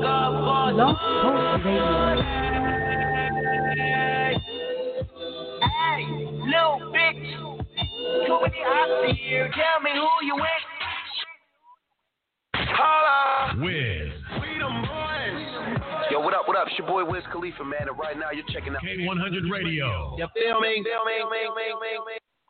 Hey, little bitch, too many options here. Tell me who you with. Holla. Wiz. Yo, what up, what up? It's your boy Wiz Khalifa, man. And right now, you're checking out K100 Radio. You feel me?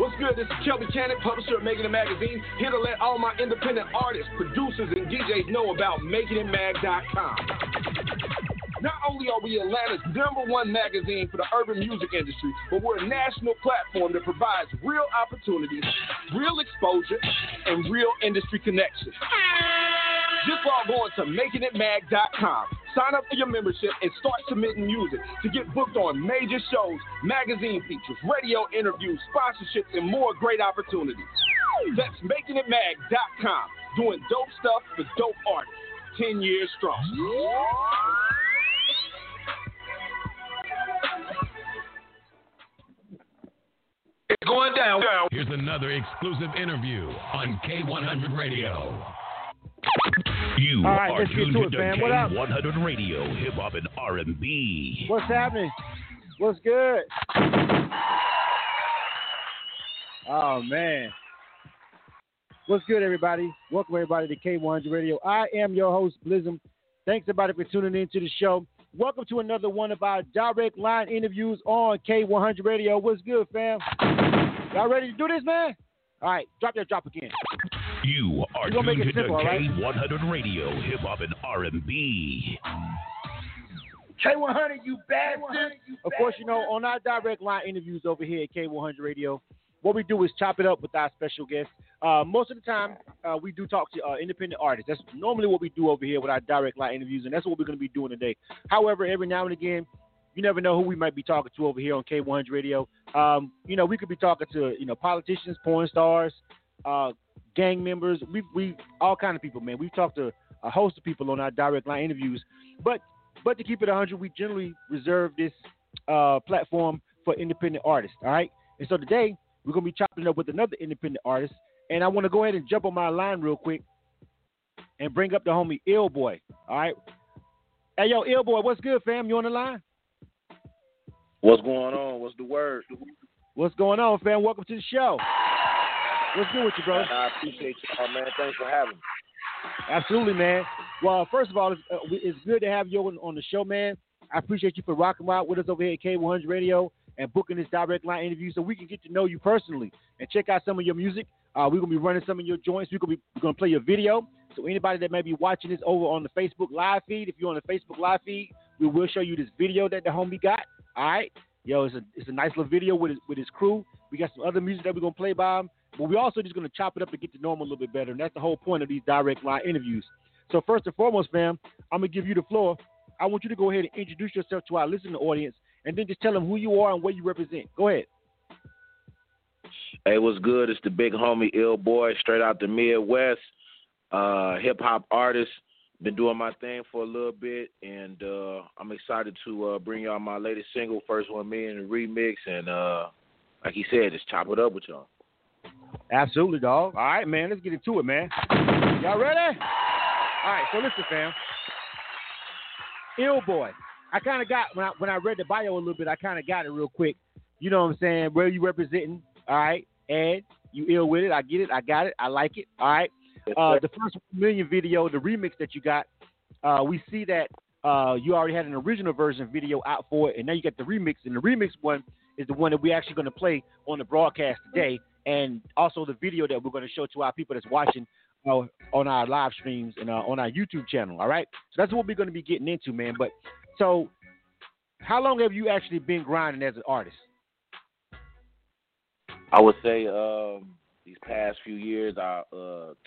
What's good? This is Kelby Cannon, publisher of Making It Magazine, here to let all my independent artists, producers, and DJs know about MakingItMag.com. Not only are we Atlanta's number one magazine for the urban music industry, but we're a national platform that provides real opportunities, real exposure, and real industry connections. Just log on to MakingItMag.com. Sign up for your membership and start submitting music to get booked on major shows, magazine features, radio interviews, sponsorships, and more great opportunities. That's makingitmag.com. Doing dope stuff for dope artists. 10 years strong. It's going down. Here's another exclusive interview on K100 Radio. You all right, are tuned to K100 Radio, Hip Hop and R&B. What's happening? What's good? Oh, man. What's good, everybody? Welcome, everybody, to K100 Radio. I am your host, Blizzum. Thanks, everybody, for tuning in to the show. Welcome to another one of our direct line interviews on K100 Radio. What's good, fam? Y'all ready to do this, man? All right, drop that drop again. You are tuned to K100 Radio, Hip Hop and R&B. K100, you bastard! Of course, you know, on our direct line interviews over here at K100 Radio, what we do is chop it up with our special guests. Most of the time, we do talk to independent artists. That's normally what we do over here with our direct line interviews, and that's what we're going to be doing today. However, every now and again, you never know who we might be talking to over here on K100 Radio. You know, we could be talking to, you know, politicians, porn stars, gang members, we all kind of people, man. We've talked to a host of people on our direct line interviews, but to keep it 100, we generally reserve this platform for independent artists. All right, and so today we're gonna be chopping up with another independent artist, and I want to go ahead and jump on my line real quick and bring up the homie IL BOI. All right, hey yo, IL BOI, what's good, fam? You on the line? What's going on? What's the word? What's going on, fam? Welcome to the show. What's good with you, bro? I appreciate you, man. Thanks for having me. Absolutely, man. Well, first of all, it's good to have you on the show, man. I appreciate you for rocking out with us over here at K100 Radio and booking this direct line interview so we can get to know you personally and check out some of your music. We're going to be running some of your joints. We're going to play your video. So anybody that may be watching this over on the Facebook live feed, if you're on the Facebook live feed, we will show you this video that the homie got. All right? Yo, it's a nice little video with his crew. We got some other music that we're going to play by him. But we're also just going to chop it up to get to know him a little bit better. And that's the whole point of these direct line interviews. So first and foremost, fam, I'm going to give you the floor. I want you to go ahead and introduce yourself to our listening audience and then just tell them who you are and what you represent. Go ahead. Hey, what's good? It's the big homie IL BOI, straight out the Midwest, hip-hop artist. Been doing my thing for a little bit, and I'm excited to bring y'all my latest single, First One Million, and remix. And like he said, just chop it up with y'all. Absolutely, dog. All right, man. Let's get into it, man. Y'all ready? All right. So listen, fam. IL BOI. I kind of got when I read the bio a little bit. I kind of got it real quick. You know what I'm saying? Where you representing? All right. And you ill with it. I get it. I got it. I like it. All right. The First Million video, the remix that you got. We see that you already had an original version video out for it, and now you got the remix. And the remix one is the one that we're actually going to play on the broadcast today. And also the video that we're going to show to our people that's watching on our live streams and on our YouTube channel, all right? So that's what we're going to be getting into, man. But so how long have you actually been grinding as an artist? I would say these past few years, I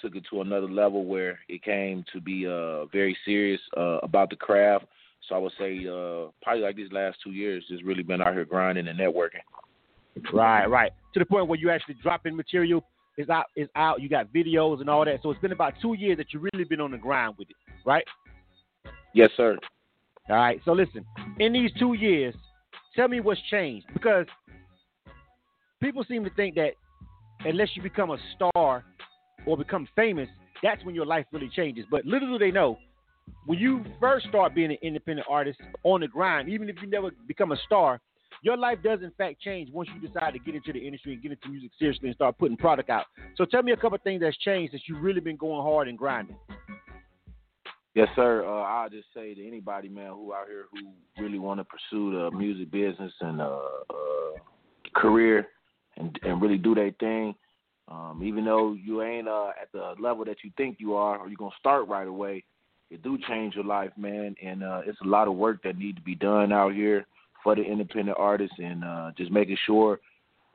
took it to another level where it came to be very serious about the craft. So I would say probably like these last 2 years, just really been out here grinding and networking. Right, right. To the point where you actually dropping material is out. You got videos and all that. So it's been about 2 years that you've really been on the grind with it, right? Yes, sir. All right. So listen, in these 2 years, tell me what's changed, because people seem to think that unless you become a star or become famous, that's when your life really changes. But little do they know, when you first start being an independent artist on the grind, even if you never become a star, your life does in fact change once you decide to get into the industry and get into music seriously and start putting product out. So tell me a couple of things that's changed since you've really been going hard and grinding. Yes, sir. I'll just say to anybody, man, who out here who really want to pursue the music business and career and really do their thing, even though you ain't at the level that you think you are or you're going to start right away, it do change your life, man. And it's a lot of work that need to be done out here for the independent artists, and just making sure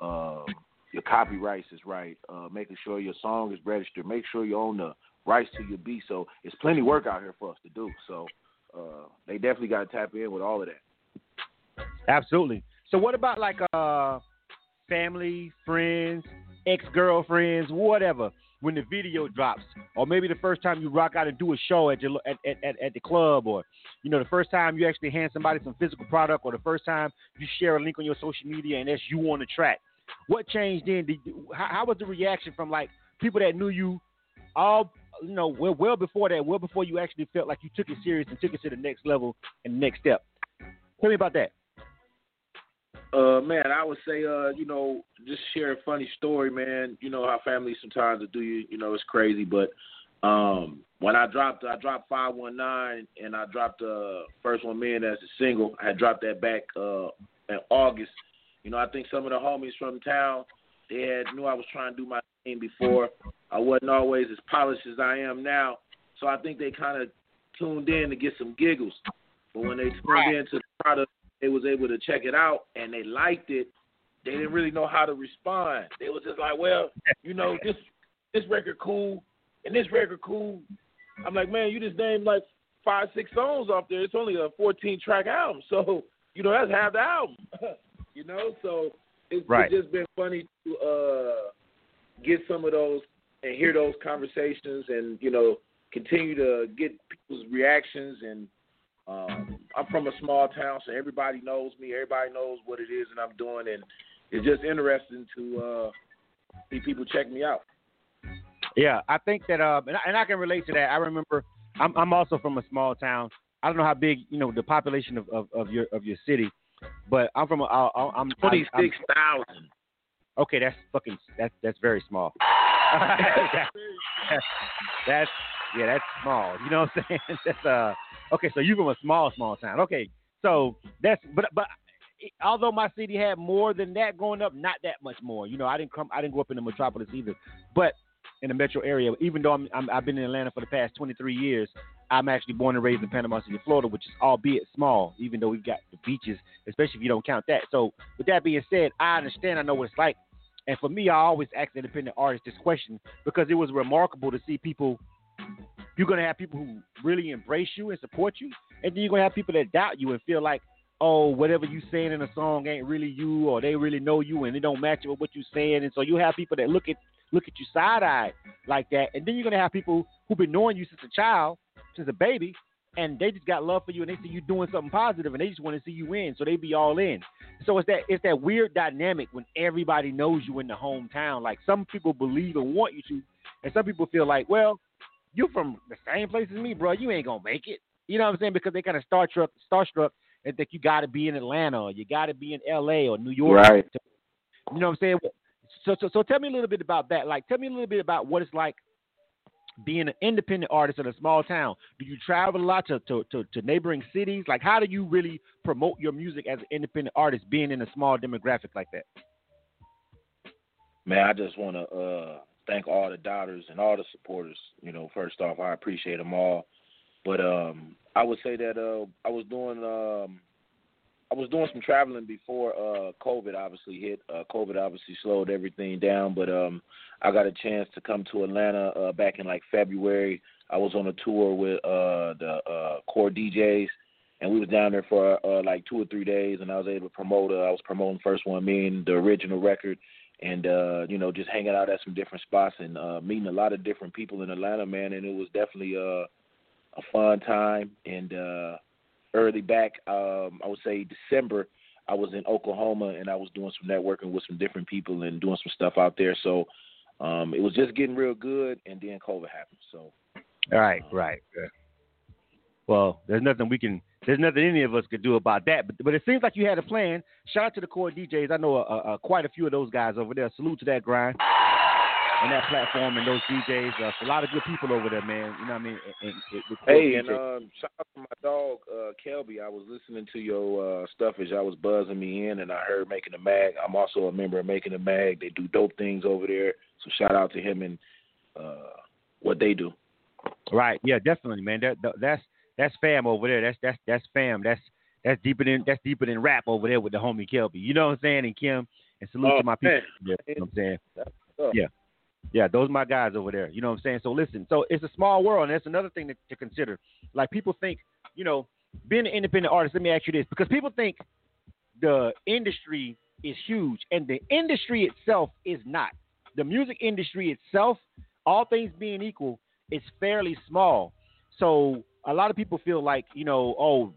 your copyrights is right, making sure your song is registered, make sure you own the rights to your beat. So it's plenty of work out here for us to do. So they definitely got to tap in with all of that. Absolutely. So what about like family, friends, ex-girlfriends, whatever, when the video drops, or maybe the first time you rock out and do a show at your at the club, or you know, the first time you actually hand somebody some physical product, or the first time you share a link on your social media and that's you on the track? What changed then? How was the reaction from like people that knew you all, you know, well before that, well before you actually felt like you took it serious and took it to the next level and the next step? Tell me about that. Man, I would say, you know, just share a funny story, man. You know how family sometimes will do you, you know, it's crazy. But when I dropped 519, and I dropped First One Man as a single. I had dropped that back in August. You know, I think some of the homies from town, they had knew I was trying to do my thing before. I wasn't always as polished as I am now. So I think they kind of tuned in to get some giggles. But when they tuned in to the product, they was able to check it out, and they liked it. They didn't really know how to respond. They was just like, well, you know, this record cool, and this record cool. I'm like, man, you just named like 5-6 songs off there. It's only a 14-track album. So, you know, that's half the album. You know, so it's just been funny to get some of those and hear those conversations and, you know, continue to get people's reactions. And I'm from a small town, so everybody knows me. Everybody knows what it is that I'm doing, and it's just interesting to see people check me out. Yeah, I think that, and I can relate to that. I remember I'm also from a small town. I don't know how big, you know, the population of your city, but I'm from I'm 26,000. Okay, that's very small. That's small. You know what I'm saying? That's okay, so you're from a small town. Okay, so that's but although my city had more than that growing up, not that much more. You know, I didn't grow up in the metropolis either, but in the metro area. Even though I've been in Atlanta for the past 23 years, I'm actually born and raised in Panama City, Florida, which is albeit small. Even though we've got the beaches, especially if you don't count that. So with that being said, I understand. I know what it's like. And for me, I always ask independent artists this question because it was remarkable to see people. You're going to have people who really embrace you and support you, and then you're going to have people that doubt you and feel like, oh, whatever you saying in a song ain't really you, or they really know you and it don't match with what you're saying. And so you have people that look at you side-eyed like that, and then you're going to have people who've been knowing you since a child, since a baby, and they just got love for you and they see you doing something positive and they just want to see you win, so they be all in. So it's that weird dynamic when everybody knows you in the hometown. Like some people believe and want you to, and some people feel like, well, you from the same place as me, bro. You ain't going to make it. You know what I'm saying? Because they kind of starstruck and think you got to be in Atlanta or you got to be in L.A. or New York. Right. You know what I'm saying? So tell me a little bit about that. Like, tell me a little bit about what it's like being an independent artist in a small town. Do you travel a lot to neighboring cities? Like, how do you really promote your music as an independent artist being in a small demographic like that? Man, I just want to thank all the doubters and all the supporters. You know, first off, I appreciate them all. But I would say that I was doing I was doing some traveling before COVID obviously hit. COVID obviously slowed everything down, but I got a chance to come to Atlanta back in like February. I was on a tour with the Core DJs, and we was down there for like 2 or 3 days, and I was able to promote. I was promoting First One Million, the original record, and you know, just hanging out at some different spots and meeting a lot of different people in Atlanta, man. And it was definitely a fun time. And early back, I would say December, I was in Oklahoma, and I was doing some networking with some different people and doing some stuff out there. So it was just getting real good, and then COVID happened. So. Right. Good. Well, there's nothing any of us could do about that. But it seems like you had a plan. Shout out to the Core DJs. I know quite a few of those guys over there. Salute to that grind and that platform and those DJs. A lot of good people over there, man. You know what I mean? And shout out to my dog, Kelby. I was listening to your stuff as y'all was buzzing me in, and I heard Making a Mag. I'm also a member of Making a Mag. They do dope things over there. So shout out to him and what they do. Right, yeah, definitely, man. That's fam over there. That's fam. That's deeper than rap over there with the homie Kelby. You know what I'm saying? And Kim, and salute to my people. You know what I'm saying? Yeah, those are my guys over there. You know what I'm saying? So listen, so it's a small world, and that's another thing to consider. Like people think, you know, being an independent artist. Let me ask you this, because people think the industry is huge, and the industry itself is not. The music industry itself, all things being equal, it's fairly small. So a lot of people feel like, you know, oh,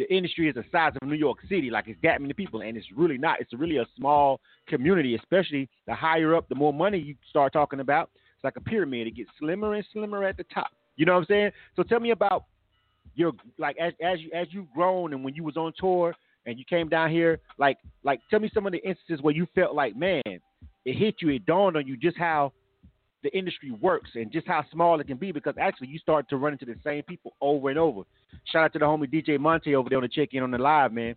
the industry is the size of New York City, like it's that many people, and it's really not. It's really a small community, especially the higher up, the more money you start talking about. It's like a pyramid. It gets slimmer and slimmer at the top. You know what I'm saying? So tell me about your, like, as you've grown and when you was on tour and you came down here, like tell me some of the instances where you felt like, man, it hit you, it dawned on you just how the industry works and just how small it can be, because actually you start to run into the same people over and over. Shout out to the homie DJ Monte over there on the check-in on the live, man.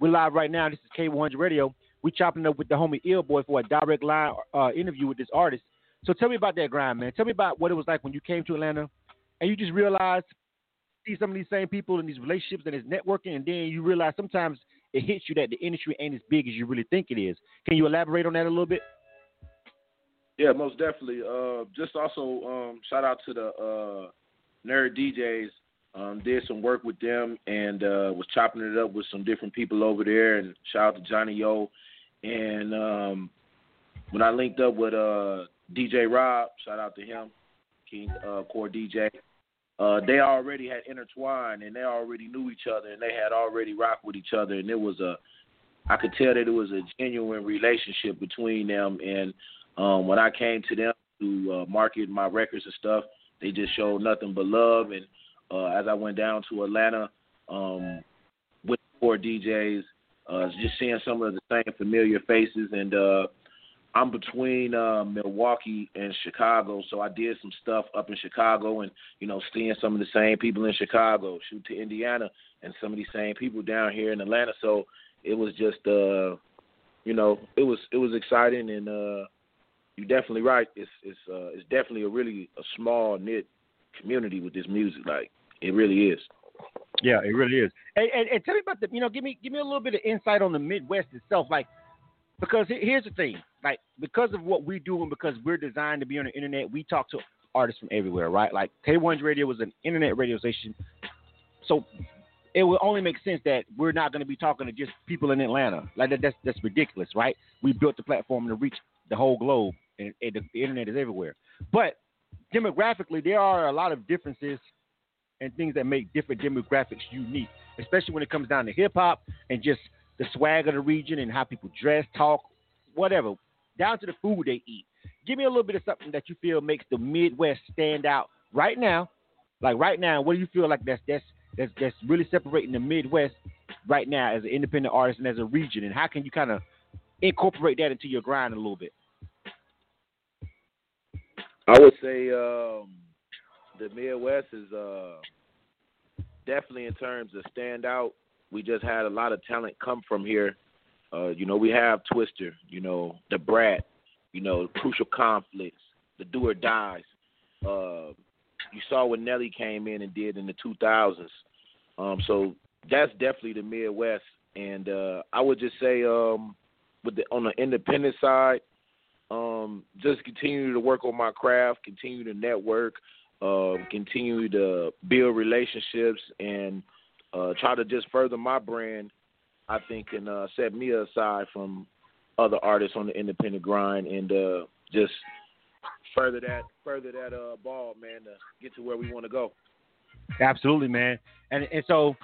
We're live right now. This is K100 Radio. We're chopping up with the homie IL BOI for a direct line interview with this artist. So tell me about that grind, man. Tell me about what it was like when you came to Atlanta and you just realized, see some of these same people and these relationships and this networking, and then you realize sometimes it hits you that the industry ain't as big as you really think it is. Can you elaborate on that a little bit? Yeah, most definitely. Just also shout out to the Nerd DJs. Did some work with them and was chopping it up with some different people over there. And shout out to Johnny Yo. And when I linked up with DJ Rob, shout out to him, King Core DJ. They already had intertwined, and they already knew each other, and they had already rocked with each other. And it was I could tell that it was a genuine relationship between them. And when I came to them to market my records and stuff, they just showed nothing but love. And as I went down to Atlanta with Core DJs, just seeing some of the same familiar faces. And I'm between Milwaukee and Chicago, so I did some stuff up in Chicago and, you know, seeing some of the same people in Chicago, shoot to Indiana, and some of these same people down here in Atlanta. So it was just, you know, it was exciting. And you're definitely right. It's definitely a really small knit community with this music. Like it really is. Yeah, it really is. And tell me about the, you know, give me a little bit of insight on the Midwest itself. Like, because here's the thing, like because of what we do and because we're designed to be on the internet, we talk to artists from everywhere, right? Like K100 Radio was an internet radio station, so it would only make sense that we're not going to be talking to just people in Atlanta. Like that's ridiculous, right? We built the platform to reach the whole globe, and the internet is everywhere. But demographically, there are a lot of differences and things that make different demographics unique, especially when it comes down to hip-hop and just the swag of the region and how people dress, talk, whatever, down to the food they eat. Give me a little bit of something that you feel makes the Midwest stand out right now. Like right now, what do you feel like that's really separating the Midwest right now as an independent artist and as a region, and how can you kind of incorporate that into your grind a little bit? I would say the Midwest is definitely, in terms of standout, we just had a lot of talent come from here. You know, we have Twister, you know, The Brat, you know, Crucial Conflicts, The Do or Dies. You saw when Nelly came in and did in the 2000s. So that's definitely the Midwest And I would just say on the independent side, just continue to work on my craft, continue to network, continue to build relationships, and try to just further my brand, I think, and set me aside from other artists on the independent grind, and just further that ball, man, to get to where we want to go. Absolutely, man. And so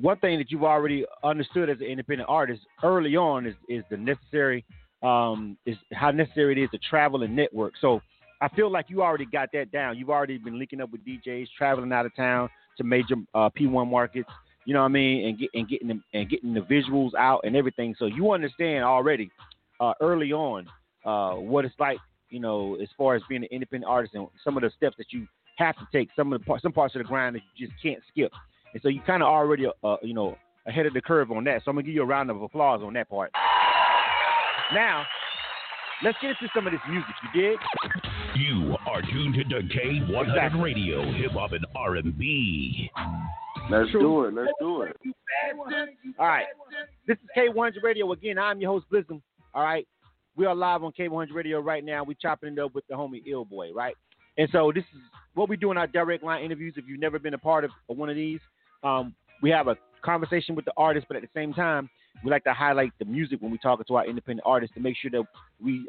one thing that you've already understood as an independent artist early on is the necessary is how necessary it is to travel and network. So I feel like you already got that down. You've already been linking up with DJs, traveling out of town to major P1 markets. You know what I mean, and getting the visuals out and everything. So you understand already early on what it's like, you know, as far as being an independent artist and some of the steps that you have to take, some parts of the grind that you just can't skip. And so you kind of already, you know, ahead of the curve on that. So I'm gonna give you a round of applause on that part. Now, let's get into some of this music. You dig? You are tuned to K100 Radio, hip hop and R&B. Let's do it. All right. This is K100 Radio. Again, I'm your host, Blizzum. All right. We are live on K100 Radio right now. We're chopping it up with the homie IL BOI, right? And so this is what we do in our direct line interviews. If you've never been a part of one of these, we have a conversation with the artist, but at the same time, we like to highlight the music when we're talking to our independent artists to make sure that we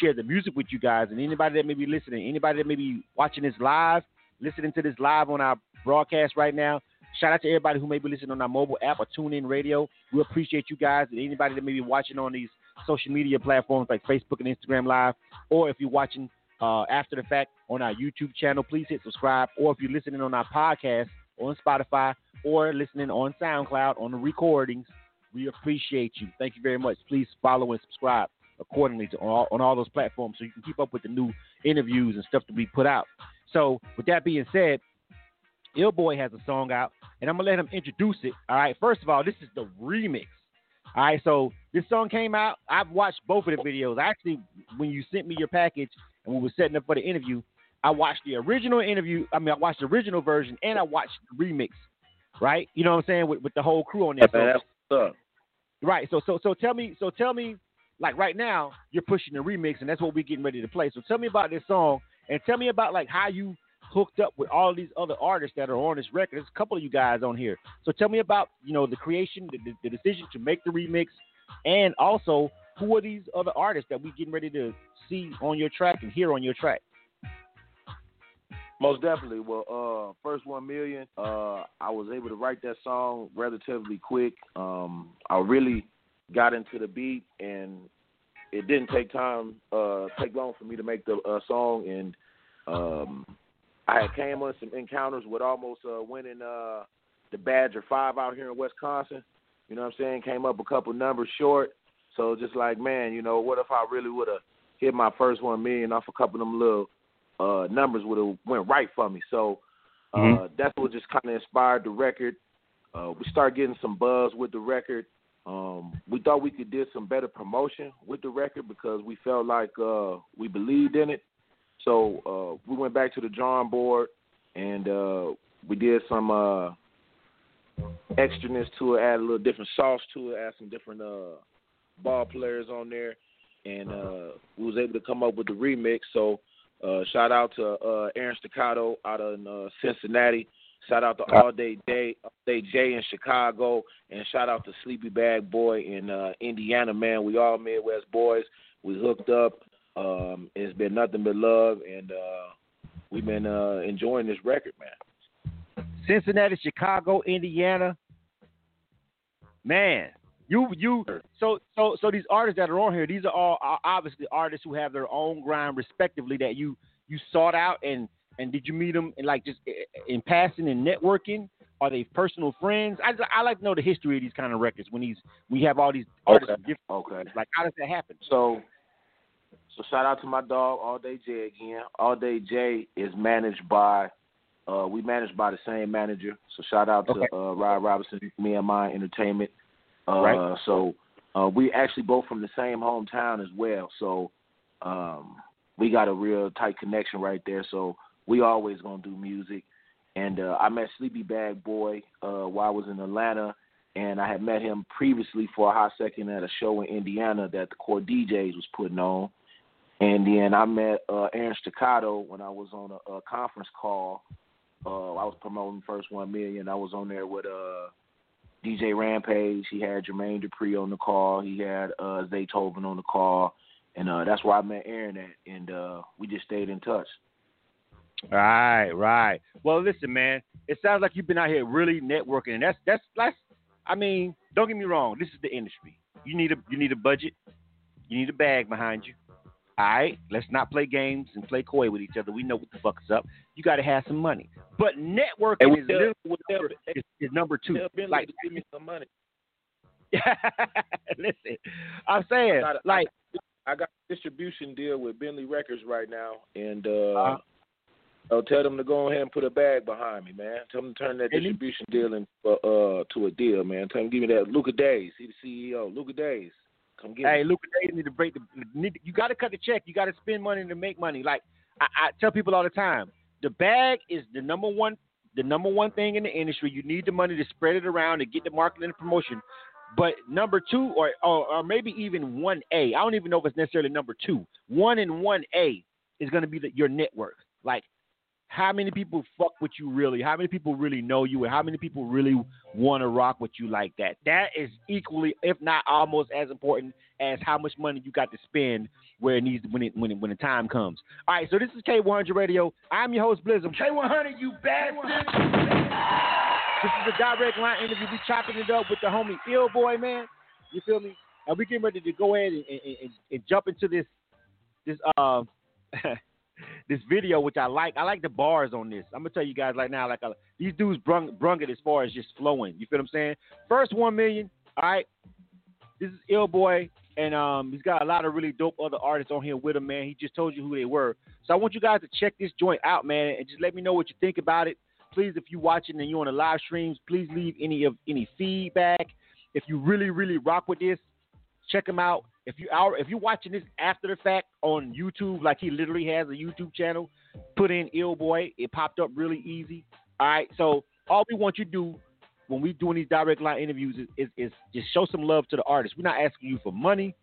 share the music with you guys. And anybody that may be listening, anybody that may be watching this live, listening to this live on our broadcast right now, shout out to everybody who may be listening on our mobile app or tune in radio. We appreciate you guys, and anybody that may be watching on these social media platforms like Facebook and Instagram Live, or if you're watching after the fact on our YouTube channel, please hit subscribe. Or if you're listening on our podcast on Spotify or listening on SoundCloud on the recordings, we appreciate you. Thank you very much. Please follow and subscribe accordingly to on all those platforms so you can keep up with the new interviews and stuff that we put out. So with that being said, IL BOI has a song out, and I'm going to let him introduce it, all right? First of all, this is the remix, all right? So this song came out. I've watched both of the videos. Actually, when you sent me your package and we were setting up for the interview, I watched the original version, and I watched the remix, right? You know what I'm saying, with the whole crew on there. That's what's up. Right, so tell me, like right now, you're pushing the remix, and that's what we're getting ready to play. So tell me about this song, and tell me about, like, how you hooked up with all these other artists that are on this record. There's a couple of you guys on here. So tell me about, you know, the creation, the decision to make the remix, and also who are these other artists that we getting ready to see on your track and hear on your track? Most definitely. Well, first 1 million, I was able to write that song relatively quick. I really got into the beat, and it didn't take long for me to make the song, and I had came on some encounters with almost winning the Badger 5 out here in Wisconsin. You know what I'm saying? Came up a couple numbers short. So just like, man, you know, what if I really would have hit my first 1 million off a couple of them little numbers would have went right for me. So that's what just kind of inspired the record. We started getting some buzz with the record. We thought we could do some better promotion with the record because we felt like we believed in it. So we went back to the drawing board, and we did some extraness to it, add a little different sauce to it, add some different ball players on there, and we was able to come up with the remix. So shout out to Aaron Staccato out in Cincinnati. Shout out to All Day Jay in Chicago, and shout out to Sleepy Bag Boy in Indiana, man. We all Midwest boys. We hooked up. It's been nothing but love, and we've been enjoying this record, man. Cincinnati, Chicago, Indiana, man. So these artists that are on here, these are all obviously artists who have their own grind, respectively. That you sought out, and did you meet them in, like, just in passing and networking? Are they personal friends? I like to know the history of these kind of records when we have all these artists. Like, how does that happen? So shout out to my dog, All Day Jay again. All Day Jay is managed by, we managed by the same manager. So shout out to Ryan Robinson, Me and Mine Entertainment. Right. So we actually both from the same hometown as well. So we got a real tight connection right there. So we always gonna do music. And I met Sleepy Bag Boy while I was in Atlanta, and I had met him previously for a hot second at a show in Indiana that the Core DJs was putting on. And then I met Aaron Staccato when I was on a conference call. I was promoting First 1 Million. I was on there with DJ Rampage. He had Jermaine Dupri on the call. He had Zaytoven on the call. And that's where I met Aaron at. And we just stayed in touch. Right. Well, listen, man, it sounds like you've been out here really networking. And that's I mean, don't get me wrong. This is the industry. You need a budget. You need a bag behind you. All right, let's not play games and play coy with each other. We know what the fuck is up. You got to have some money. But networking is number two. Bentley, like, give me some money. Listen, I'm saying, I got a distribution deal with Bentley Records right now, and I'll tell them to go ahead and put a bag behind me, man. Tell them to turn that distribution deal into a deal, man. Tell them to give me that Luca Days. He's the CEO. Luca Days. Come get it. Luca Days need to break you got to cut the check. You got to spend money to make money. Like I tell people all the time, the bag is the number one thing in the industry. You need the money to spread it around and get the marketing and promotion. But number two, or maybe even 1A, I don't even know if it's necessarily number two. 1 and 1A is going to be your network. Like, how many people fuck with you really? How many people really know you? And how many people really want to rock with you like that? That is equally, if not almost as important as how much money you got to spend where it needs when the time comes. All right, so this is K100 Radio. I'm your host, Blizzum. K100, you bastard! This is a direct line interview. We chopping it up with the homie IL BOI, man. You feel me? And we getting ready to go ahead and jump into this this video, which I like. I like the bars on this. I'm going to tell you guys right now, these dudes brung it as far as just flowing. You feel what I'm saying? First 1 Million, all right? This is IL BOI, and he's got a lot of really dope other artists on here with him, man. He just told you who they were. So I want you guys to check this joint out, man, and just let me know what you think about it. Please, if you're watching and you're on the live streams, please leave any feedback. If you really, really rock with this, check them out. If you're watching this after the fact on YouTube, like he literally has a YouTube channel, put in IL BOI. It popped up really easy. All right, so all we want you to do when we're doing these direct line interviews is just show some love to the artist. We're not asking you for money.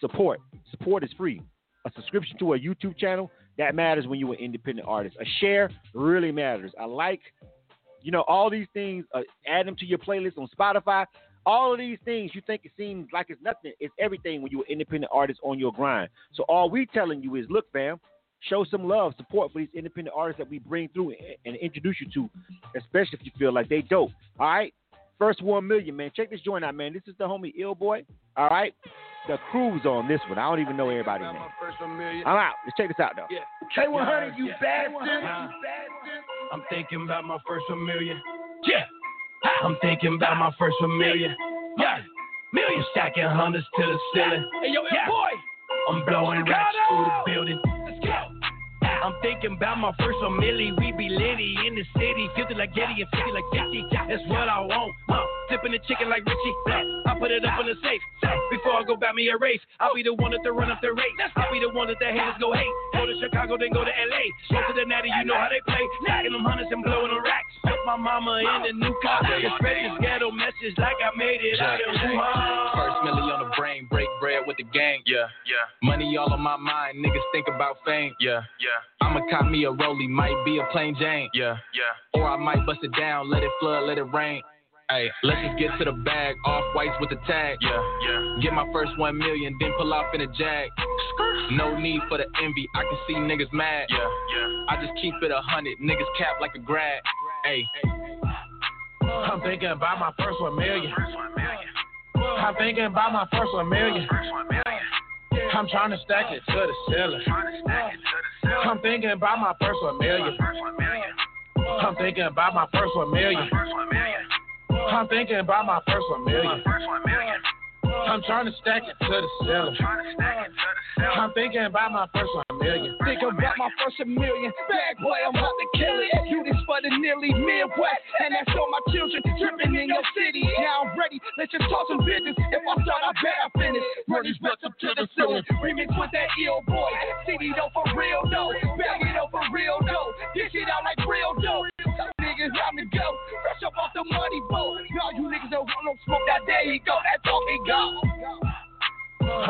Support. Support is free. A subscription to a YouTube channel, that matters when you're an independent artist. A share really matters. I like, all these things. Add them to your playlist on Spotify. All of these things you think it seems like it's nothing. It's everything when you're an independent artist on your grind. So all we telling you is, look, fam, show some love, support for these independent artists that we bring through and introduce you to, especially if you feel like they dope. All right? First 1 Million, man. Check this joint out, man. This is the homie IL BOI. All right? The crew's on this one. I don't even know everybody's name. I'm out. Let's check this out, though. Yeah. K100, you bastard. I'm thinking about my first 1 million. Yeah. I'm thinking about my first 1 million. Yeah. Million stacking hundreds to the ceiling. Hey, yo, yeah. Boy. I'm blowing racks through the building. Let's go. I'm thinking about my first 1 million. We be litty in the city. 50 like Getty and 50 like 50. That's what I want. Flipping the chicken like Richie. I put it up in the safe. Before I go buy me a race, I'll be the one that run up the rate. I'll be the one that the haters go hate. Go to Chicago, then go to LA. Go to the natty, you know how they play. Knocking them hundreds and blowing them racks. Put my mama in the new car. Spread this ghetto message like I made it out of Wuhan. First million on the brain, break bread with the gang. Yeah. Money all on my mind, niggas think about fame. Yeah. I'ma cop me a rollie, might be a plain Jane. Yeah. Or I might bust it down, let it flood, let it rain. Hey, let's just get to the bag, off whites with the tag. Yeah. Get my first 1 million, then pull off in a jag. No need for the envy, I can see niggas mad. Yeah. I just keep it 100, niggas cap like a grad. Hey, I'm thinking about my first 1 million. I'm thinking about my first 1 million. I'm trying to stack it to the ceiling. I'm thinking about my first 1 million. I'm thinking about my first 1 million. I'm thinking about my first 1 million. I'm trying to stack it to the ceiling. I'm thinking about my first 1 million. Thinking about my first 1 million. Bag boy, I'm about to kill it. You this for the nearly Midwest. And that's all my children dripping in your city. Now I'm ready. Let's just talk some business. If I start, I bet I finish. Run these butts up to the ceiling. Remix with that IL BOI. CD though for real, though. Bag it up for real, though. Dish it out like real, though. Niggas, I'm the go. Fresh up off the money boat. Y'all you niggas are you go, that's all we go.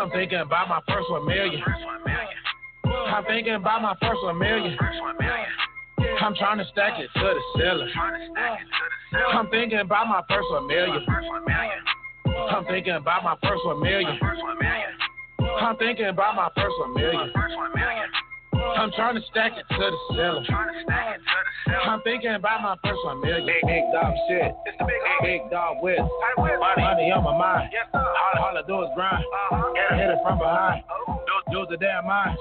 I'm thinking about my first 1 million. I'm thinking about my first 1 million. I'm trying to stack it to the ceiling. I'm thinking about my first 1 million. I'm thinking about my first 1 million. I'm thinking about my first 1 million. I'm trying to stack it to the ceiling. I'm thinking about my first 1 million. Big dog shit. It's the big dog whip. Money on my mind. All I do is grind. Hit it from behind. Do the damn mind.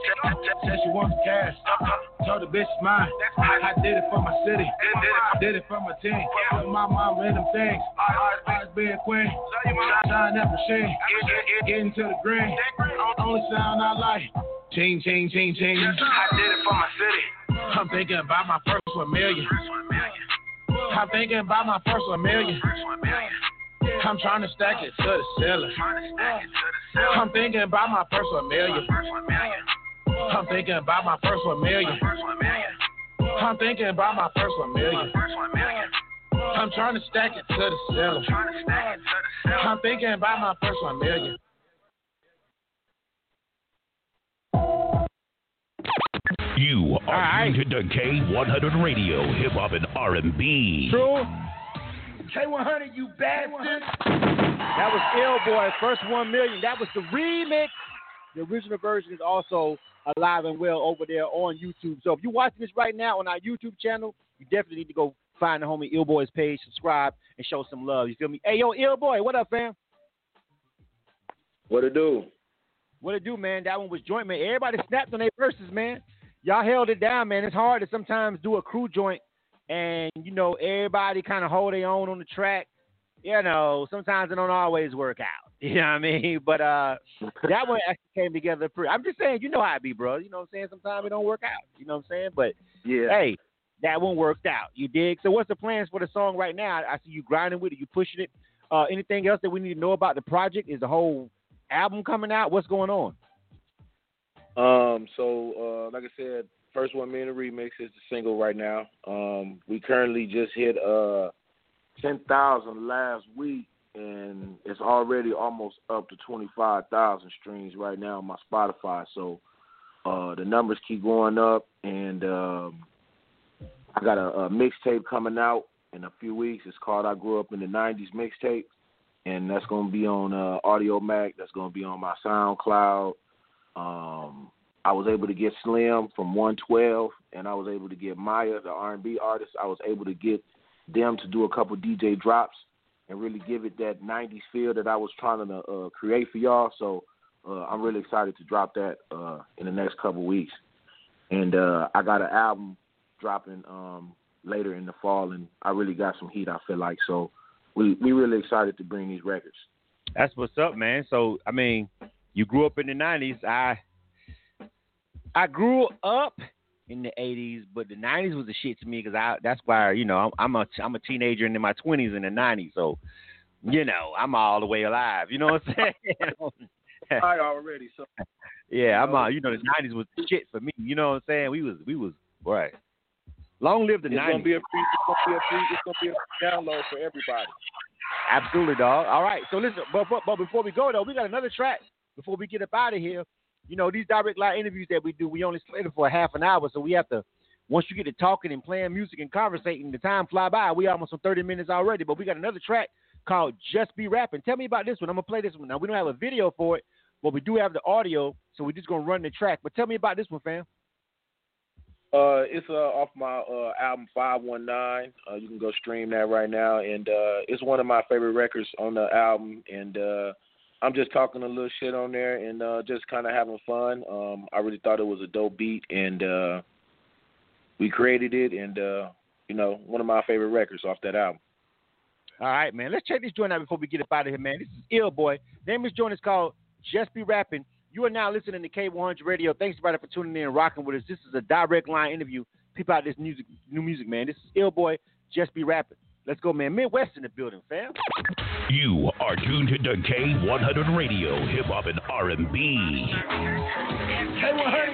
Said she wants cash. Told the bitch mine. I did it for my city. Did it for my team. For my mama and them things. Always be a queen. Shine that machine. Getting to the green. Only sound I like. Ching, ching, ching, ching. I did it for my city. I'm thinking about my first 1 million. I'm thinking about my first 1 million. I'm trying to stack it to the ceiling. I'm thinking about my first 1 million. I'm thinking about my first 1 million. I'm thinking about my first 1 million. I'm trying to stack it to the ceiling. I'm thinking about my first 1 million. You are tuned to K100 Radio, hip hop and R&B. True. K100, you bastard. That was IL BOI, first 1 million. That was the remix. The original version is also alive and well over there on YouTube. So if you're watching this right now on our YouTube channel, you definitely need to go find the homie IL BOI's page, subscribe, and show some love. You feel me? Hey, yo, IL BOI, what up, fam? What it do? What it do, man? That one was joint, man. Everybody snapped on their verses, man. Y'all held it down, man. It's hard to sometimes do a crew joint and, you know, everybody kind of hold their own on the track. You know, sometimes it don't always work out. You know what I mean? But that one actually came together pretty. I'm just saying, you know how it be, bro. You know what I'm saying? Sometimes it don't work out. You know what I'm saying? But, yeah. Hey, that one worked out. You dig? So what's the plans for the song right now? I see you grinding with it. You pushing it. Anything else that we need to know about the project? Is the whole album coming out? What's going on? So, like I said, first 1 minute remix is the single right now. We currently just hit 10,000 last week, and it's already almost up to 25,000 streams right now on my Spotify. So, the numbers keep going up, and I got a mixtape coming out in a few weeks. It's called "I Grew Up in the '90s" mixtape, and that's gonna be on Audio Mac. That's gonna be on my SoundCloud. I was able to get Slim from 112, and I was able to get Maya, the R&B artist. I was able to get them to do a couple DJ drops and really give it that 90s feel that I was trying to create for y'all. So I'm really excited to drop that in the next couple weeks. And I got an album dropping later in the fall, and I really got some heat, I feel like. So we really excited to bring these records. That's what's up, man. So, I mean, you grew up in the 90s. I grew up in the 80s, but the 90s was the shit to me because that's why, you know, I'm a teenager and in my 20s in the 90s. So, you know, I'm all the way alive. You know what I'm saying? I already. So. Yeah, you know, the 90s was the shit for me. You know what I'm saying? We was right. Long live the 90s. It's going to be a free download for everybody. Absolutely, dog. All right. So, listen, but before we go, though, we got another track. Before we get up out of here, you know, these direct line interviews that we do, we only slate it for half an hour. So we have to, once you get to talking and playing music and conversating, the time fly by. We almost on 30 minutes already, but we got another track called Just Be Rapping. Tell me about this one. I'm going to play this one. Now, we don't have a video for it, but we do have the audio, so we're just going to run the track. But tell me about this one, fam. It's off my album 519. You can go stream that right now. And it's one of my favorite records on the album. And I'm just talking a little shit on there and just kind of having fun. I really thought it was a dope beat, and we created it, and, you know, one of my favorite records off that album. All right, man. Let's check this joint out before we get up out of here, man. This is IL BOI. The name of this joint is called Just Be Rapping. You are now listening to K100 Radio. Thanks, everybody, for tuning in and rocking with us. This is a direct line interview. Peep out this new music, man. This is IL BOI, Just Be Rapping. Let's go, man. Midwest in the building, fam. You are tuned to K100 Radio, hip hop and R&B. K100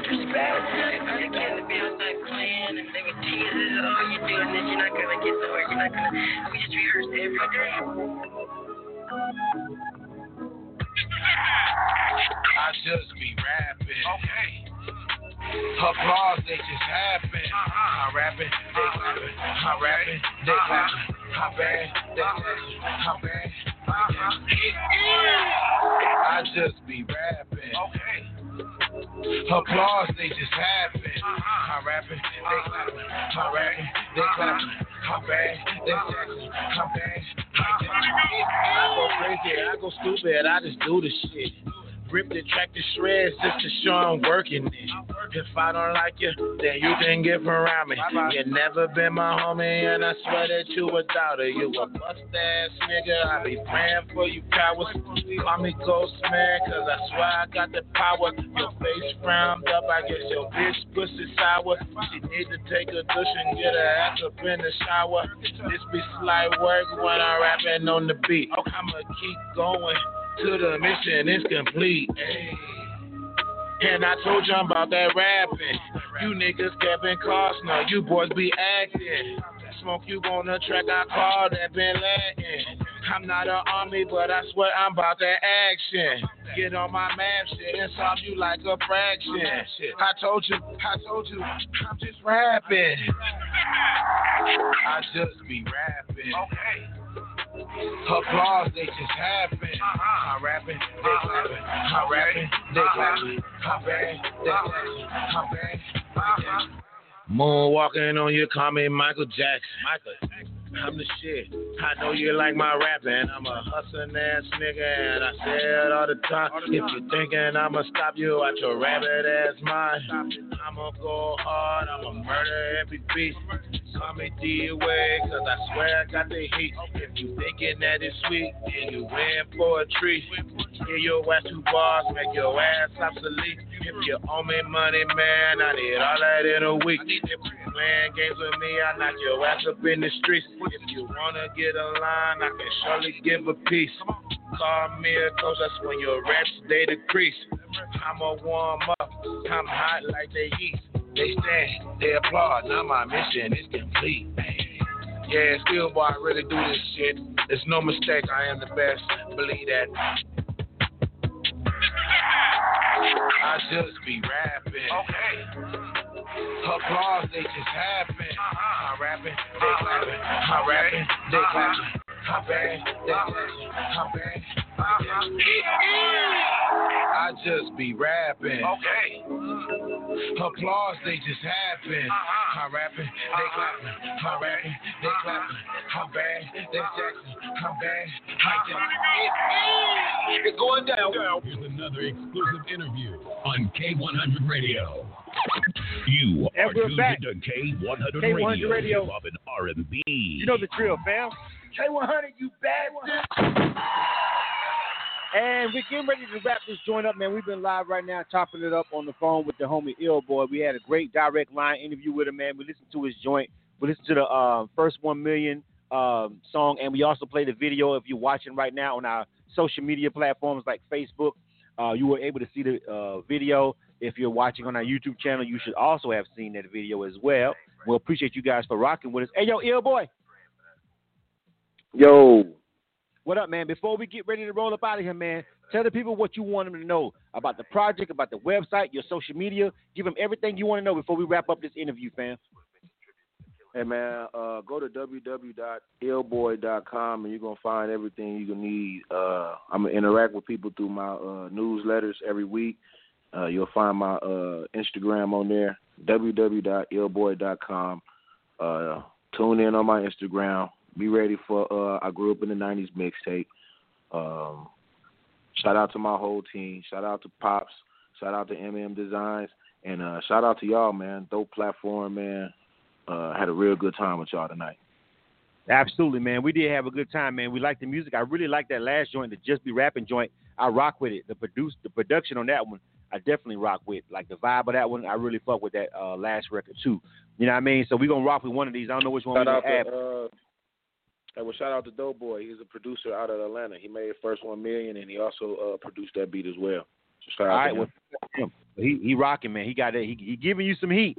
is back. I'm gonna be outside playing and they would tease it. All you're doing is you're not gonna get the work. You're not gonna. We just rehearse every day. I just be rapping. Okay. Applause, they just happen. I'm rapping, they clapping. I'm rapping, they clapping. I'm bad, they clapping. I'm bad, I just be rapping. Okay. Applause, they just happen. I'm rapping, they clapping. I'm rapping, they clapping. I'm bad, they clapping. I'm bad. I go crazy, I go stupid, I just do the shit. Rip the track to shreds just to show I'm working it. If I don't like you, then you can get around me. You never been my homie, and I swear that you a doubter. You a bust-ass nigga, I be praying for you cowards. Call me Ghost Man, cause I swear I got the power. Your face frowned up, I guess your bitch pussy sour. She need to take a douche and get her ass up in the shower. This be slight work when I'm rapping on the beat. I'ma keep going till the mission is complete. And I told you I'm about that rapping. You niggas Kevin Costner, you boys be acting. Smoke you on the track, I call that Bin Laden. I'm not an army, but I swear I'm about that action. Get on my map shit and solve you like a fraction. I told you, I'm just rapping. I just be rapping. Okay. Applause, they just happen. I'm rapping, they clapping. I'm rapping, they clapping. I'm bad, they clapping. I'm bad, they clapping. Moonwalking on your comment, Michael Jackson. I'm the shit. I know you like my rapping. I'm a hustling ass nigga, and I say it all the time. If you thinking I'ma stop you out your rabbit ass mind, I'ma go hard. I'ma murder every beat. Call me D-Way, cause I swear I got the heat. If you thinking that it's sweet, then you win for a treat. Get your ass 2 bars, make your ass obsolete. If you owe me money, man, I need all that in a week. If you playing games with me, I knock your ass up in the streets. If you wanna get a line, I can surely give a piece. Call me a coach, that's when your reps, they decrease. I'ma warm up, I'm hot like the yeast. They stand, they applaud, now my mission is complete. Yeah, still boy, I really do this shit. It's no mistake, I am the best, believe that. I just be rapping. Okay. Applause, they just happen. I'm rapping, they clapping. I'm rapping, they clapping. I'm bad, they clapping. I'm bad. I just be rapping. Okay. Applause, they just happen. I'm rapping, they clapping. I'm rapping, they clapping. I'm bad, they clapping. I'm bad. It's going down. Here's another exclusive interview on K100 Radio. You are tuned to K100 Radio of an R&B. You know the drill, fam. K100, you bad one. And we're getting ready to wrap this joint up, man. We've been live right now, chopping it up on the phone with the homie IL BOI. We had a great direct line interview with him, man. We listened to his joint. We listened to the first 1 million song, and we also played the video. If you're watching right now on our social media platforms like Facebook, you were able to see the video. If you're watching on our YouTube channel, you should also have seen that video as well. We'll appreciate you guys for rocking with us. Hey, yo, IL BOI. Yo. What up, man? Before we get ready to roll up out of here, man, tell the people what you want them to know about the project, about the website, your social media. Give them everything you want to know before we wrap up this interview, fam. Hey, man, go to www.ilboi.com, and you're going to find everything you're going to need. I'm going to interact with people through my newsletters every week. You'll find my Instagram on there, www.ilboi.com. Tune in on my Instagram. Be ready for I Grew Up in the 90s mixtape. Shout out to my whole team. Shout out to Pops. Shout out to MM Designs. And shout out to y'all, man. Dope platform, man. Had a real good time with y'all tonight. Absolutely, man. We did have a good time, man. We liked the music. I really like that last joint, the Just Be Rapping joint. I rock with it. The production on that one, I definitely rock with. Like the vibe of that one, I really fuck with that last record too. You know what I mean? So we're going to rock with one of these. I don't know which one we're going to have. Well, shout out to Doughboy. He's a producer out of Atlanta. He made first 1 million, and he also produced that beat as well. So shout out to him. Well, he rocking, man. He got that. He giving you some heat.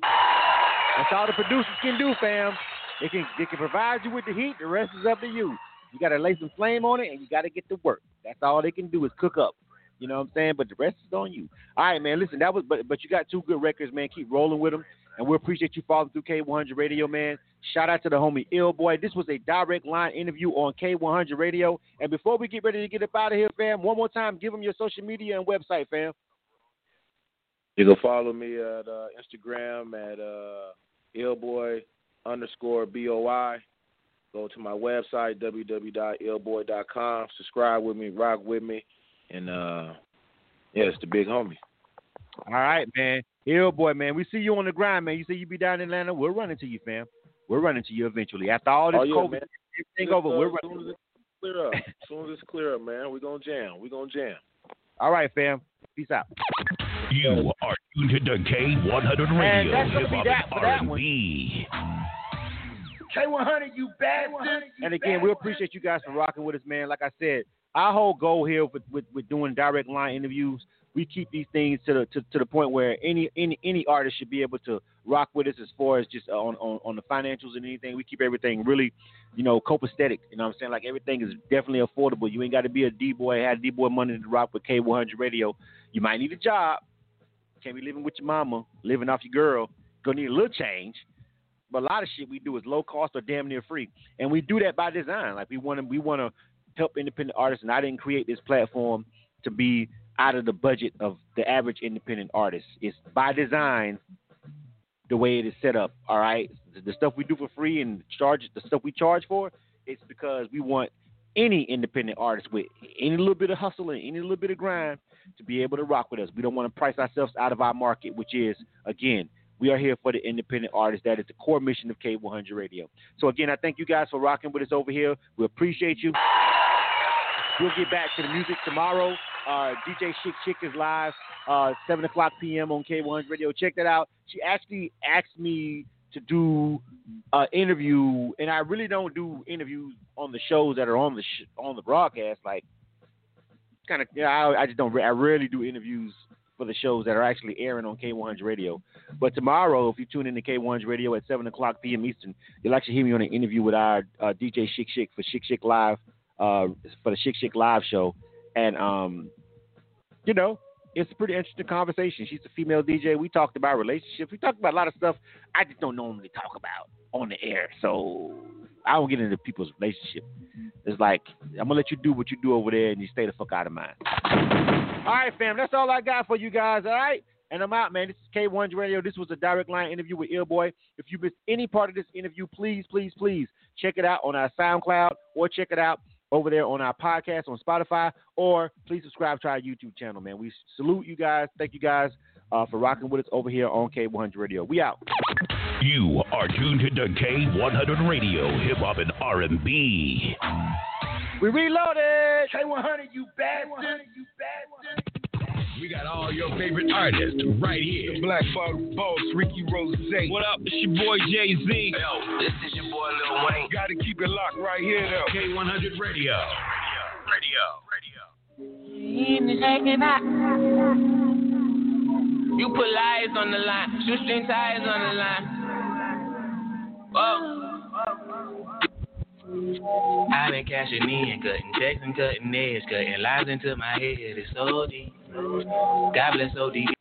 That's all the producers can do, fam. They can provide you with the heat. The rest is up to you. You got to lay some flame on it, and you got to get to work. That's all they can do is cook up. You know what I'm saying? But the rest is on you. All right, man. Listen, that was but you got two good records, man. Keep rolling with them, and we appreciate you following through K100 Radio, man. Shout out to the homie IL BOI. This was a direct line interview on K100 Radio. And before we get ready to get up out of here, fam, one more time, give them your social media and website, fam. You can follow me at Instagram at ILBOI_BOI. Go to my website, www.ilboy.com. Subscribe with me, rock with me. And, yeah, it's the big homie. All right, man. IL BOI, man. We see you on the grind, man. You say you be down in Atlanta. We're running to you, fam. We're running to you eventually. After all this COVID, man. Everything over, we're running. As soon as it's clear up, man, we're going to jam. All right, fam. Peace out. You are tuned to K100 Radio. And that's going to be that for that one. K100, you bastard. And again, we appreciate you guys for rocking with us, man. Like I said, our whole goal here with doing direct line interviews, we keep these things to the point where any artist should be able to rock with us as far as just on the financials and anything. We keep everything really, copacetic. You know what I'm saying? Like everything is definitely affordable. You ain't got to be a D-boy, have D-boy money to rock with K100 Radio. You might need a job. Can't be living with your mama, living off your girl. Gonna need a little change. But a lot of shit we do is low cost or damn near free. And we do that by design. Like we want to help independent artists. And I didn't create this platform to be out of the budget of the average independent artist. It's by design the way it is set up. All right. The stuff we do for free and charge the stuff we charge for, it's because we want any independent artist with any little bit of hustle and any little bit of grind to be able to rock with us. We don't want to price ourselves out of our market, which is, again, we are here for the independent artists. That is the core mission of K100 Radio. So, again, I thank you guys for rocking with us over here. We appreciate you. We'll get back to the music tomorrow. DJ Shikshik is live, 7 o'clock p.m. on K100 Radio. Check that out. She actually asked me to do an interview, and I really don't do interviews on the shows that are on the broadcast. Like, kind of, I just don't. I rarely do interviews for the shows that are actually airing on K100 Radio. But tomorrow, if you tune in to K100 Radio at 7 o'clock p.m. Eastern, you'll actually hear me on an interview with our DJ Shikshik for Shikshik Live, for the Shikshik Live show. And, it's a pretty interesting conversation. She's a female DJ. We talked about relationships. We talked about a lot of stuff I just don't normally talk about on the air. So I don't get into people's relationship. It's like, I'm going to let you do what you do over there and you stay the fuck out of mine. All right, fam. That's all I got for you guys, all right? And I'm out, man. This is K100 Radio. This was a direct line interview with IL BOI. If you missed any part of this interview, please check it out on our SoundCloud or check it out over there on our podcast on Spotify, or please subscribe to our YouTube channel, man. We salute you guys. Thank you guys for rocking with us over here on K100 Radio. We out. You are tuned to K100 Radio, hip-hop and R&B. We reloaded! K100, you bastard! We got all your favorite artists right here. The Black Bug Boss, Ricky Rose. What up? It's your boy Jay-Z. Yo, this is your boy Lil Wayne. Gotta keep it locked right here, though. K100 Radio. You put lives on the line. Shoestring ties on the line. Whoa. I've been cashing in, cutting checks and cutting edge, cutting lies into my head, it's OD. God bless ODB.